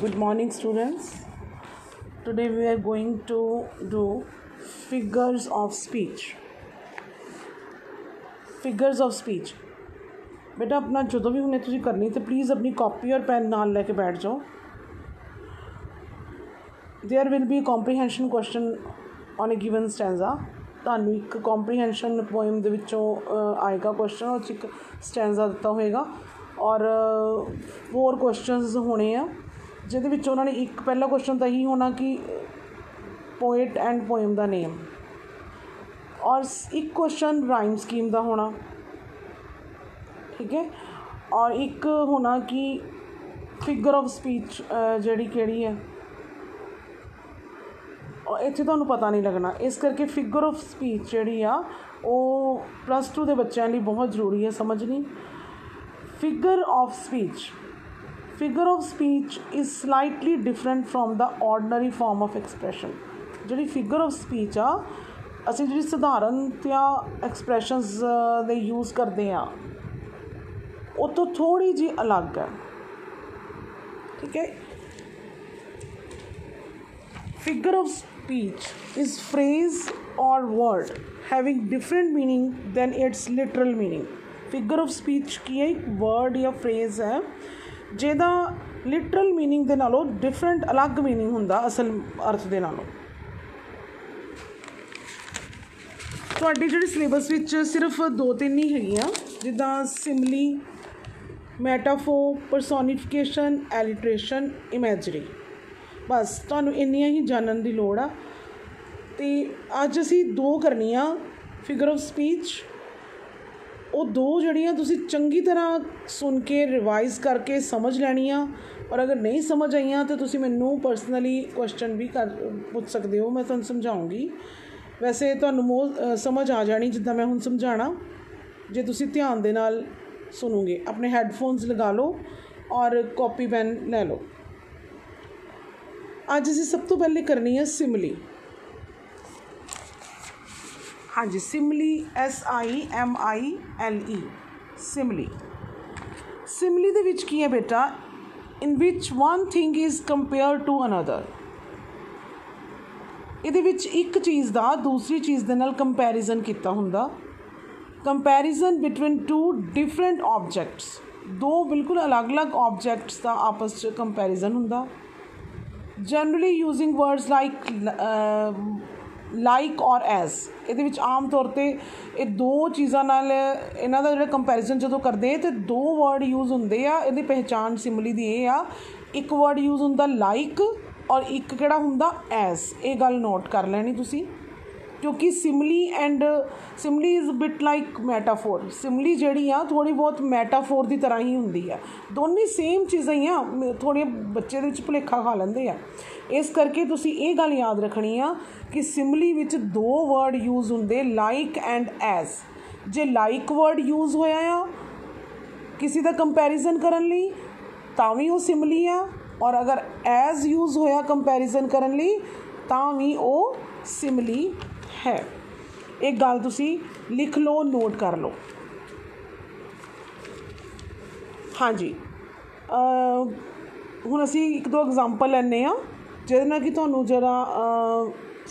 Good morning, students. Today we are going to do figures of speech. Figures of speech. बेटा अपना जो तो भी हमने तुझे करनी तो please अपनी copy और pen नाल लेके बैठ जाओ. There will be a comprehension question on a given stanza. तानु एक comprehension poem दे विचों आएगा question और चिक stanza दिता होएगा और 4 questions होने हैं. ਜਿਹਦੇ ਵਿੱਚ ਉਹਨਾਂ ਨੇ ਇੱਕ ਪਹਿਲਾ ਕੁਐਸਚਨ ਤਾਂ ਇਹੀ ਹੋਣਾ ਕਿ ਪੋਇਟ ਐਂਡ ਪੋਇਮ ਦਾ ਨੇਮ ਔਰ ਇੱਕ ਕੁਐਸਚਨ ਰਾਈਮ ਸਕੀਮ ਦਾ ਹੋਣਾ ਠੀਕ ਹੈ ਔਰ ਇੱਕ ਹੋਣਾ ਕਿ ਫਿਗਰ ਆਫ ਸਪੀਚ ਜਿਹੜੀ ਕਿਹੜੀ ਹੈ ਔਰ ਇੱਥੇ ਤੁਹਾਨੂੰ ਪਤਾ ਨਹੀਂ ਲੱਗਣਾ ਇਸ ਕਰਕੇ ਫਿਗਰ ਆਫ ਸਪੀਚ ਜਿਹੜੀ ਆ ਉਹ ਪਲੱਸ 2 ਦੇ ਬੱਚਿਆਂ ਲਈ ਬਹੁਤ ਜ਼ਰੂਰੀ ਹੈ ਸਮਝਣੀ figure of speech Figure of speech is slightly different from the ordinary form of expression. ਜਿਹੜੀ figure of speech ਆ ਅਸੀਂ ਜਿਹੜੀ ਸਧਾਰਨ ਜਾਂ expressions ਦੇ use ਕਰਦੇ ਆ ਉਹ ਤੋਂ ਥੋੜੀ ਜੀ ਅਲੱਗ ਹੈ ਠੀਕ ਹੈ Figure of speech is phrase or word having different meaning than its literal meaning. Figure of speech ਕੀ ਹੈ ਇੱਕ word ਜਾਂ phrase ਹੈ ਜਿਹਦਾ ਲਿਟਰਲ ਮੀਨਿੰਗ ਦੇ ਨਾਲੋਂ ਡਿਫਰੈਂਟ ਅਲੱਗ ਮੀਨਿੰਗ ਹੁੰਦਾ ਅਸਲ ਅਰਥ ਦੇ ਨਾਲੋਂ ਤੁਹਾਡੀ ਜਿਹੜੀ ਸਿਲੇਬਸ ਵਿੱਚ ਸਿਰਫ 2-3 ਹੀ ਹੈਗੀਆਂ ਜਿੱਦਾਂ ਸਿਮਲੀ ਮੈਟਾਫੋਰ ਪਰਸੋਨੀਫਿਕੇਸ਼ਨ ਐਲਿਟਰੇਸ਼ਨ ਇਮੇਜਰੀ ਬਸ ਤੁਹਾਨੂੰ ਇੰਨੀਆਂ ਹੀ ਜਾਣਨ ਦੀ ਲੋੜ ਆ ਅਤੇ ਅੱਜ ਅਸੀਂ 2 ਕਰਨੀਆਂ ਫਿਗਰ ਆਫ ਸਪੀਚ ਉਹ 2 ਜਿਹੜੀਆਂ ਤੁਸੀਂ ਚੰਗੀ ਤਰ੍ਹਾਂ ਸੁਣ ਕੇ ਰਿਵਾਈਜ਼ ਕਰਕੇ ਸਮਝ ਲੈਣੀਆਂ ਔਰ ਅਗਰ ਨਹੀਂ ਸਮਝ ਆਈਆਂ ਤਾਂ ਤੁਸੀਂ ਮੈਨੂੰ ਪਰਸਨਲੀ ਕੁਐਸਚਨ ਵੀ ਕਰ ਪੁੱਛ ਸਕਦੇ ਹੋ ਮੈਂ ਤੁਹਾਨੂੰ ਸਮਝਾਉਂਗੀ ਵੈਸੇ ਤੁਹਾਨੂੰ ਸਮਝ ਆ ਜਾਣੀ ਜਿੱਦਾਂ ਮੈਂ ਹੁਣ ਸਮਝਾਣਾ ਜੇ ਤੁਸੀਂ ਧਿਆਨ ਦੇ ਨਾਲ ਸੁਣੋਗੇ ਆਪਣੇ ਹੈੱਡਫੋਨਸ ਲਗਾ ਲਓ ਔਰ ਕਾਪੀ ਪੈਨ ਲੈ ਲਓ ਅੱਜ ਅਸੀਂ ਸਭ ਤੋਂ ਪਹਿਲੇ ਕਰਨੀ ਹੈ ਸਿਮਲੀ हाँ जी सिमली SIMILE सिमली सिमली दे विच की है बेटा in which one thing is compare to another इहदे विच एक चीज़ दा दूसरी चीज़ दे नाल कंपैरिजन कीता हुंदा comparison between two different objects दो बिल्कुल अलग अलग ऑब्जेक्ट्स दा आपस च कंपैरिजन हुंदा जनरली यूजिंग वर्ड्स लाइक और एज ਇਹਦੇ ਵਿੱਚ ਆਮ ਤੌਰ 'ਤੇ ਇਹ 2 ਚੀਜ਼ਾਂ ਨਾਲ ਇਹਨਾਂ ਦਾ ਜਿਹੜਾ ਕੰਪੈਰੀਜ਼ਨ ਜਦੋਂ ਕਰਦੇ ਤਾਂ 2 ਵਰਡ ਯੂਜ਼ ਹੁੰਦੇ ਆ ਇਹਦੀ ਪਹਿਚਾਣ ਸਿਮਲੀ ਦੀ ਇਹ ਆ ਇੱਕ ਵਰਡ ਯੂਜ਼ ਹੁੰਦਾ ਲਾਈਕ ਔਰ ਇੱਕ ਕਿਹੜਾ ਹੁੰਦਾ ਐਸ ਇਹ ਗੱਲ ਨੋਟ ਕਰ ਲੈਣੀ ਤੁਸੀਂ ਕਿਉਂਕਿ simile is bit like metaphor simile ਜਿਹੜੀ ਆ ਥੋੜ੍ਹੀ ਬਹੁਤ ਮੈਟਾਫੋਰ ਦੀ ਤਰ੍ਹਾਂ ਹੀ ਹੁੰਦੀ ਆ ਦੋਨੇ ਸੇਮ ਚੀਜ਼ਾਂ ਹੀ ਆ ਥੋੜ੍ਹੇ ਬੱਚੇ ਦੇ ਵਿੱਚ ਭੁਲੇਖਾ ਖਾ ਲੈਂਦੇ ਆ ਇਸ ਕਰਕੇ ਤੁਸੀਂ ਇਹ ਗੱਲ ਯਾਦ ਰੱਖਣੀ ਆ ਕਿ ਸਿਮਲੀ ਵਿੱਚ 2 ਵਰਡ ਯੂਜ਼ ਹੁੰਦੇ ਲਾਈਕ ਐਂਡ ਐਸ ਜੇ ਲਾਈਕ ਵਰਡ ਯੂਜ਼ ਹੋਇਆ ਆ ਕਿਸੇ ਦਾ ਕੰਪੈਰੀਜ਼ਨ ਕਰਨ ਲਈ ਤਾਂ ਵੀ ਉਹ ਸਿਮਲੀ ਆ ਔਰ ਅਗਰ ਐਜ਼ ਯੂਜ਼ ਹੋਇਆ ਕੰਪੈਰੀਜ਼ਨ ਕਰਨ ਲਈ ਤਾਂ ਵੀ ਉਹ ਸਿਮਲੀ है एक गल तुसी लिख लो नोट कर लो हाँ जी हुण असी 1-2 एग्जाम्पल लैने आ जिहदे नाल कि तुहानूं जरा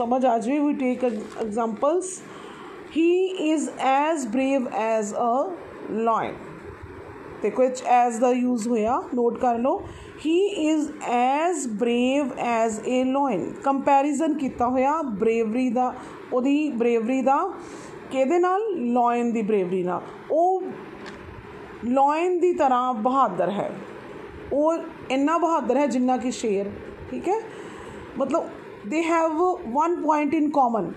समझ आ जाए we take examples he is as brave as a lion देखो इच एज दा यूज़ होया नोट कर लो he is as brave as a lion comparison किया होया ब्रेवरी दा ਉਹਦੀ ਬਰੇਵਰੀ ਦਾ ਕਿਹਦੇ ਨਾਲ ਲੌਇਨ ਦੀ ਬਰੇਵਰੀ ਨਾਲ ਉਹ ਲੌਇਨ ਦੀ ਤਰ੍ਹਾਂ ਬਹਾਦਰ ਹੈ ਉਹ ਇੰਨਾ ਬਹਾਦਰ ਹੈ ਜਿੰਨਾ ਕਿ ਸ਼ੇਰ ਠੀਕ ਹੈ ਮਤਲਬ they have one point in common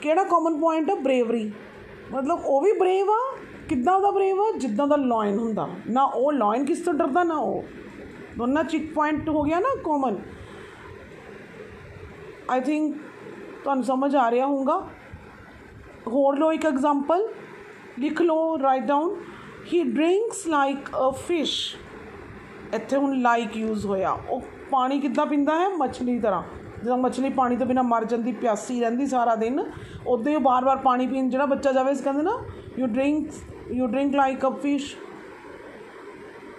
ਕਿਹੜਾ ਕਾਮਨ ਪੁਆਇੰਟ ਆ ਬਰੇਵਰੀ ਮਤਲਬ ਉਹ ਵੀ ਬਰੇਵ ਆ ਕਿੱਦਾਂ ਦਾ ਬਰੇਵ ਆ ਜਿੱਦਾਂ ਦਾ ਲੌਇਨ ਹੁੰਦਾ ਨਾ ਉਹ ਲੌਇਨ ਕਿਸ ਤੋਂ ਡਰਦਾ ਨਾ ਉਹ ਦੋਨਾਂ 'ਚ ਇੱਕ ਪੁਆਇੰਟ ਹੋ ਗਿਆ ਨਾ ਕਾਮਨ आई थिंक तुहानूं समझ आ रहा होगा होर लो एक एग्जाम्पल लिख लो write down he drinks like a fish इत्थे हुण लाइक यूज़ होया ओह पानी किद्दां पींदा है मछली दी तरह जिद्दां मछली पानी तो बिना मर जांदी प्यासी रहिंदी सारा दिन उद्दां ही बार बार पानी पीण जिहड़ा बच्चा जावे इस कहंदे ना you drink like a fish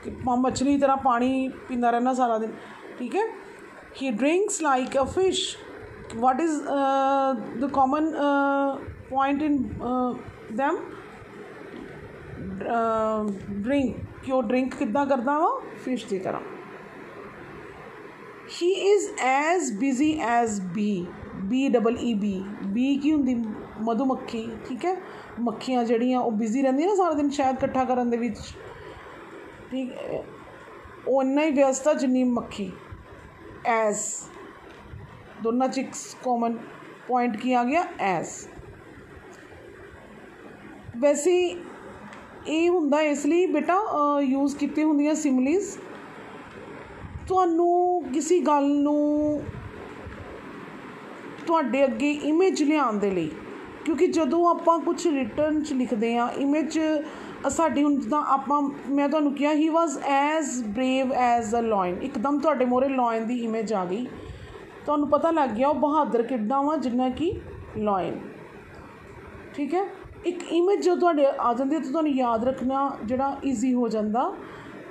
कि मछली की तरह पानी पीता रहना सारा दिन, ठीक है। He drinks like a fish. What is the common point in them? Drink, कि वो ड्रिंक कितना करता हो, फिश की तरह। He is as busy as bee, B double E B, bee की होंगी मधुमक्खी, ठीक है। मक्खियाँ जड़ियाँ वो बिजी रहती ना सारा दिन शहद इकट्ठा करने के, ठीक है। वो इन्ना ही व्यस्त है जिन्नी मक्खी। एस दोनों चिक्स कॉमन पॉइंट किया गया एस। वैसे ये होंदा इसलिए बेटा यूज़ किते होंदियां सिमिलीज, तुहानूं किसी गल नूं तुहाडे अगे इमेज लियाउण दे लई, क्योंकि जदों आपां कुछ रिटर्न च लिखदे आ इमेज साडी हुण जिद्दां आपां, मैं तुहानूं किहा he was as brave as a lion, एकदम तुहाडे मोहरे लॉयन दी इमेज आ गई, तुहानूं पता लग गया वो बहादुर किड्डां वा जिन्ना कि लॉयन, ठीक है। एक इमेज जो तुहाडे आ जांदी है तो तुहानूं याद रखना जिहड़ा ईजी हो जांदा,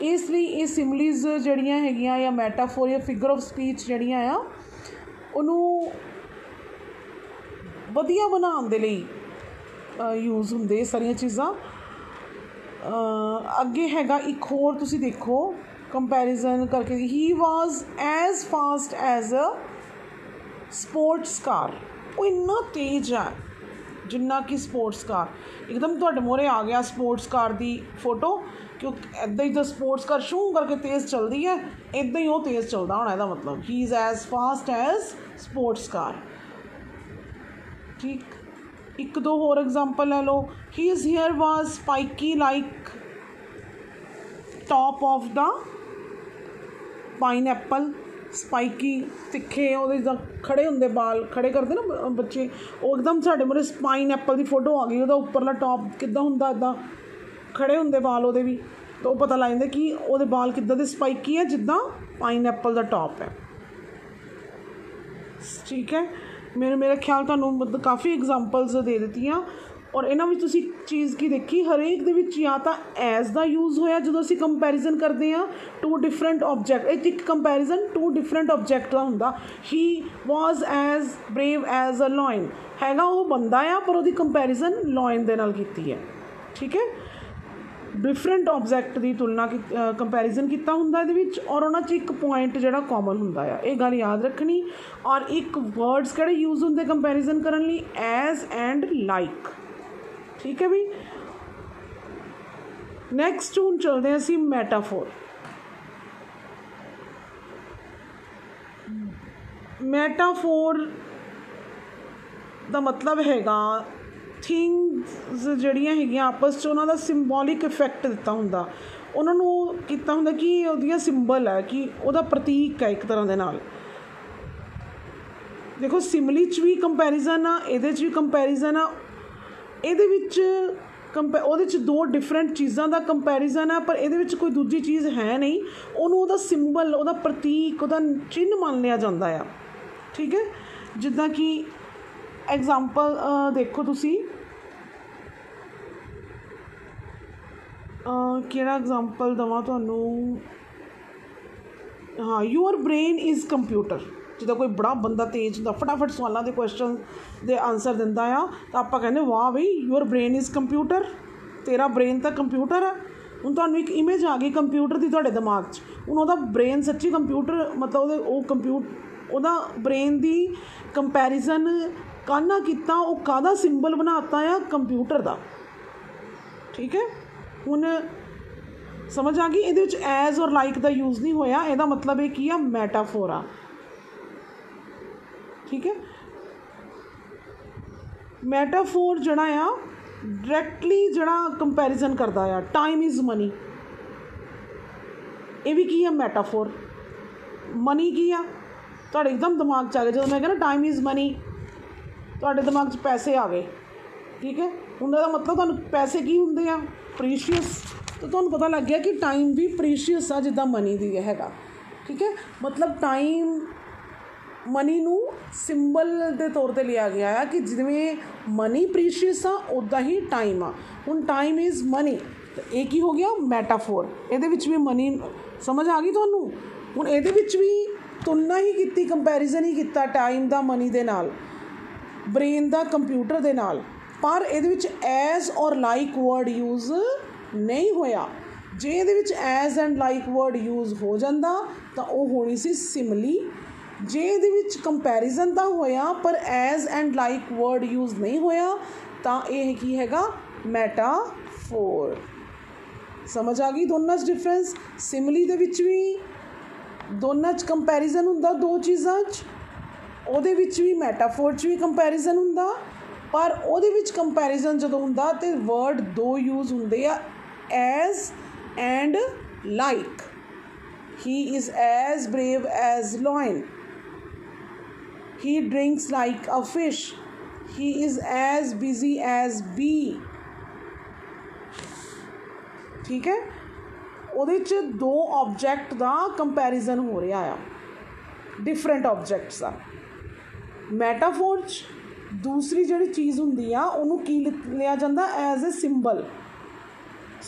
इसलिए ये सिमिलीज जड़ियां हैगियां या मैटाफोर या फिगर ऑफ स्पीच जड़ियां आ उहनूं वधिया बनाउण दे लई यूज़ हुंदे सारियां चीज़ां। अगे हैगा एक होर, तुसीं देखो कंपैरिजन करके, he was as fast as a sports car. वो इन्ना तेज है जिन्ना कि स्पोर्ट्स कार, एकदम तुहाडे मोहरे आ गया स्पोर्ट्स कार दी फोटो, क्योंकि इदां ही तो स्पोर्ट्स कार शू करके तेज़ चलती है, इदां ही वो तेज़ चलता होना, इसदा मतलब he is as fast as sports car, ठीक। एक दो होर एग्जाम्पल ले लो। His hair was spiky like top of the pineapple. Spiky तिखे वो खड़े होंगे बाल, खड़े करते ना बच्चे, वो एकदम साढ़े मेरे पाइनएप्पल की फोटो आ गई, वो उपरला टॉप किदा होंदा इदा खड़े होंगे बाल वो भी, तो पता लग जाता कि वो बाल किदा दे स्पाइकी है जिदा पाइनएप्पल का टॉप है, ठीक है। मेरा ख्याल तुहानूं मतलब काफ़ी एग्जाम्पल्स दे दित्तियां और इन्हां विच तुसीं चीज़ की देखी हरेक दे विच या तां एज दा यूज़ होया जदों असीं कंपैरिजन करदे आं टू डिफरेंट ऑब्जैक्ट, एक कंपैरिजन टू डिफरेंट ऑब्जैक्ट दा हुंदा। He was as brave as a lion हैगा वो बंदा आ पर उसकी कंपैरिजन लॉयन दे नाल कीती है, ठीक है। डिफरेंट ऑब्जैक्ट की तुलना कंपैरिजन किया हुंदा इहदे विच और उन्हां च एक पॉइंट जिहड़ा कॉमन हुंदा आ, ये गल याद रखनी। और एक वर्ड्स किहड़े यूज़ हुंदे कंपैरिजन करन लई, एज एंड लाइक, ठीक है भी। नैक्सट हुण चलदे असीं मैटाफोर। मैटाफोर दा मतलब हैगा थिंग्स जड़ियाँ हैगियां आपस च उन्हां दा सिंबॉलिक इफैक्ट दिता हुंदा, उन्हां नूं कीता हुंदा कि उहदियां सिंबल है, कि उहदा प्रतीक है एक तरह दे नाल। देखो सिमली च भी कंपैरिजन आ, इहदे च भी कंपैरिजन आ, इहदे विच ओहदे च दो डिफरेंट चीज़ां दा कंपैरिजन आ पर इहदे विच कोई दूजी चीज़ है नहीं, उहनूं उहदा सिंबल, उहदा प्रतीक, उहदा चिन्ह मानिया जांदा आ, ठीक है। जिद्दां कि एग्जाम्पल देखो तुसी केड़ा एग्जाम्पल दवां तुहानू, हाँ, योर ब्रेन इज़ कंप्यूटर। जिदा कोई बड़ा बंदा तेज होंदा फटाफट सवालों के क्वेश्चन के आंसर दिंदा आ तो आपां कहने वाह बई योर ब्रेन इज़ कंप्यूटर, तेरा ब्रेन तो कंप्यूटर है। हुण तुहानू एक इमेज आ गई कंप्यूटर की तुहाडे दिमाग च, हुण ओहदा ब्रेन सच्ची कंप्यूटर, मतलब ओहदे ओह कंप्यूट ओहदा ब्रेन दी कंपैरिजन काना किता, वो कादा सिंबल बनाता है कंप्यूटर का, ठीक है। हुण समझ आ गई इहदे विच एज और लाइक का यूज़ नहीं होया, इहदा मतलब ये की है मैटाफोर आ, ठीक है। मैटाफोर जड़ा आ डायरैक्टली जड़ा कंपैरिजन करता है, टाइम इज़ मनी, ये भी की है मैटाफोर। मनी की है तुहाडे एकदम दिमाग च आ गया जदों मैं कहना टाइम इज़ मनी, तुहाडे दिमाग च पैसे आ गए, ठीक है। हुण इहदा मतलब तुहानूं पैसे की हुंदे आ प्रीशियस, तो तुहानूं पता लग गया कि टाइम भी प्रीशियस आ जिद्दां मनी दी हैगा, ठीक है। मतलब टाइम मनी नूं सिंबल दे तौर ते लिया गया है कि जिवें मनी प्रीशियस आ उदा ही टाइम आ। हुण टाइम इज़ मनी, तो एक ही हो गया मैटाफोर। ये भी मनी समझ आ गई थोनू। हूँ ये भी तुलना ही की कंपैरिजन ही किया टाइम का मनी के नाल, ब्रेन का कंप्यूटर के नाल, पर ये एज और लाइक वर्ड यूज़ नहीं होया। जे ये as and like word use हो जाता तो वह होनी सी सिमली। जे ये कंपैरिजन तो होया पर as and like word use नहीं होया तो यह की हैगा मैटाफोर। समझ आ गई दोनों डिफरेंस। सिमली दे विच भी दोनों कंपैरिजन हुंदा, दो चीज़ां उहदे विच भी मैटाफोर च भी कंपैरिजन हुंदा, पर उहदे विच कंपैरिजन जदों हुंदा ते वर्ड दो यूज़ हुंदे आ, as and like. He is as brave as lion, he drinks like a fish, he is as busy as bee. ठीक है, उहदे च दो ऑब्जैक्ट का कंपैरिजन हो रहा है, डिफरेंट ऑब्जैक्ट्स का। मैटाफोर दूसरी जिहड़ी चीज़ हुंदी आ उहनूं की लिया जांदा as a symbol,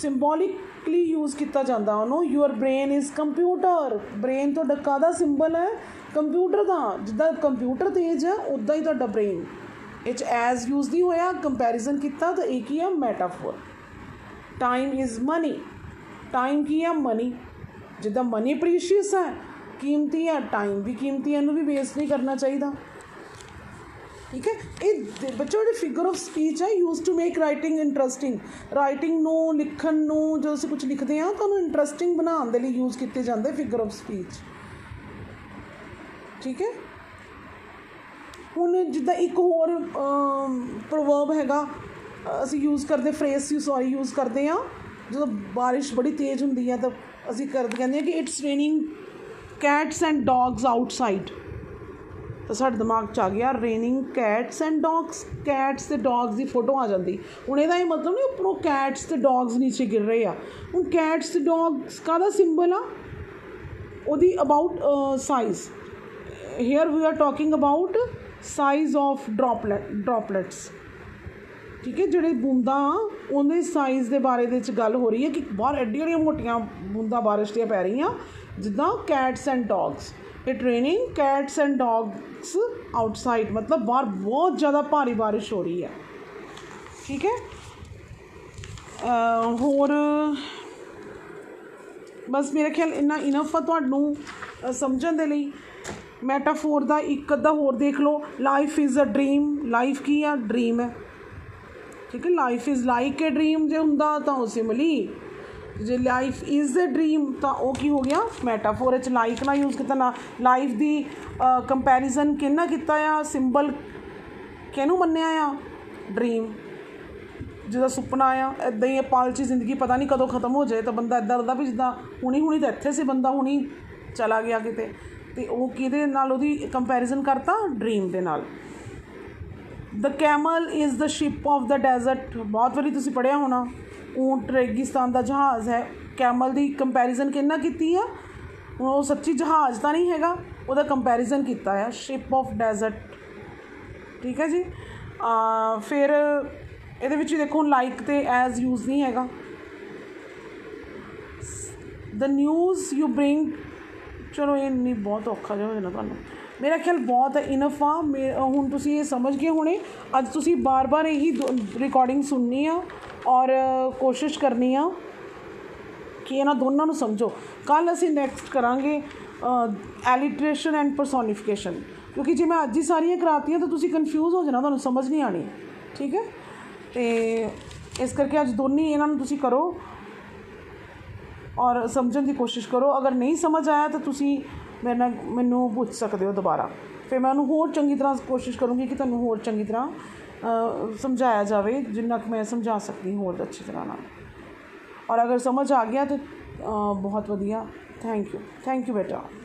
symbolically use किया जाता उहनूं। Your brain is computer, brain तो डक्का दा सिंबल है कंप्यूटर का। जिद्दां कंप्यूटर तेज है उदा ही तुहाडा ब्रेन। इच एज यूज़ नहीं होया, कंपैरिजन किया तो एक ही है metaphor. Time is money, time की है मनी। जिद्दां मनी प्रीशियस है, कीमती है, टाइम भी कीमती है, इनूं भी वेस्ट नहीं करना चाहिए। ठीक है, ये बच्चों जो फिगर ऑफ स्पीच है use to make writing interesting. Writing नूं लिखण नूं जो असीं कुछ लिखते हैं तो उन्हें इंटरस्टिंग बनाने के लिए यूज़ किए जाते फिगर ऑफ स्पीच। ठीक है, हुण जिद्दां एक होर प्रवर्ब हैगा असीं यूज़ करते, फ्रेज सॉरी यूज़ करते हैं जो बारिश बड़ी तेज़ हुंदी है तो असीं कहते हैं कि it's raining cats and dogs outside. तो साढ़े दिमाग च आ गया raining cats and dogs, cats ते डॉग्स की फोटो आ जाती। हूँ यदा यह मतलब नहीं उपरों कैट्स ते डॉग्स नीचे गिर रहे हैं। हूँ कैट्स ते डॉग्स का सिंबल आ उदी about size. Here we are talking about size of droplets. ठीक है, जोड़े बूंदा उन्हें साइज़ के बारे में गल हो रही है कि बहुत एड्डियां एड्डियां मोटिया बूंदा बारिश दियां पै रही जिद्दां cats and dogs. It raining cats and dogs outside, मतलब बाहर बहुत ज़्यादा भारी बारिश हो रही है। ठीक है, होर बस मेरा ख्याल इन्ना इनफ आ तुहानूं समझण दे लई। मैटाफोर दा इक अद्धा होर देख लो। Life is a dream, life की है ड्रीम है। ठीक है, life is like a dream जो हुंदा तां उह सिमली, जे लाइफ इज़ ए ड्रीम तो वह की हो गया मैटाफोर। च लाइक ना यूज़ किया ना, लाइफ की कंपैरिजन किन्ना किता आ, सिंबल किनू मन्या आ, ड्रीम जिदा सुपना आ। इदा ही पालची जिंदगी पता नहीं कदों खत्म हो जाए तो बंदा इदा लगता भी जिदा हुणी हुणी तो इत्थे से बंदा हुणी चला गया किते, ते वह किहदे नाल उहदी कंपैरिजन करता ड्रीम दे नाल। The camel is the ship of the desert, बहुत वारी तुसीं पढ़िया होना। ऊँट रेगिस्तान का जहाज़ है। कैमल की कंपैरिजन किन्ना की है, वो सच्ची जहाज़ तो नहीं हैगा, वह कंपैरिजन किया है शिप ऑफ डेजर्ट। ठीक है जी, फिर ये देखो लाइक तो एज यूज़ नहीं हैगा। द न्यूज़ यू ब्रिंग, चलो ये नहीं बहुत औखा जो होना तुहानूं, मेरा ख्याल बहुत इनफ आ। हुण तुसीं ये समझ गए होने। अज तुसीं बार बार यही रिकॉर्डिंग सुननी आ और कोशिश करनी आ कि इन्हां दोनों नूं समझो। कल असीं नैक्सट करांगे एलिट्रेशन एंड परसोनीफिकेशन, क्योंकि जे मैं अज ही सारियां कराती तो तुसीं कन्फ्यूज़ हो जाना, तुहानूं समझ नहीं आनी। ठीक है, तो इस करके अज दोनों इन्हां नूं तुसीं करो और समझण की कोशिश करो। अगर नहीं समझ आया तो तुसीं मैनू पूछ सकते हो दोबारा, फिर मैं उन्होंने होर चंगी तरह कोशिश करूँगी कि तुहानूं होर चंगी तरह समझाया जाए जिन्ना कि मैं समझा सकती हूँ होर अच्छी तरह ना। और अगर समझ आ गया तो बहुत वधिया। थैंक यू बेटा।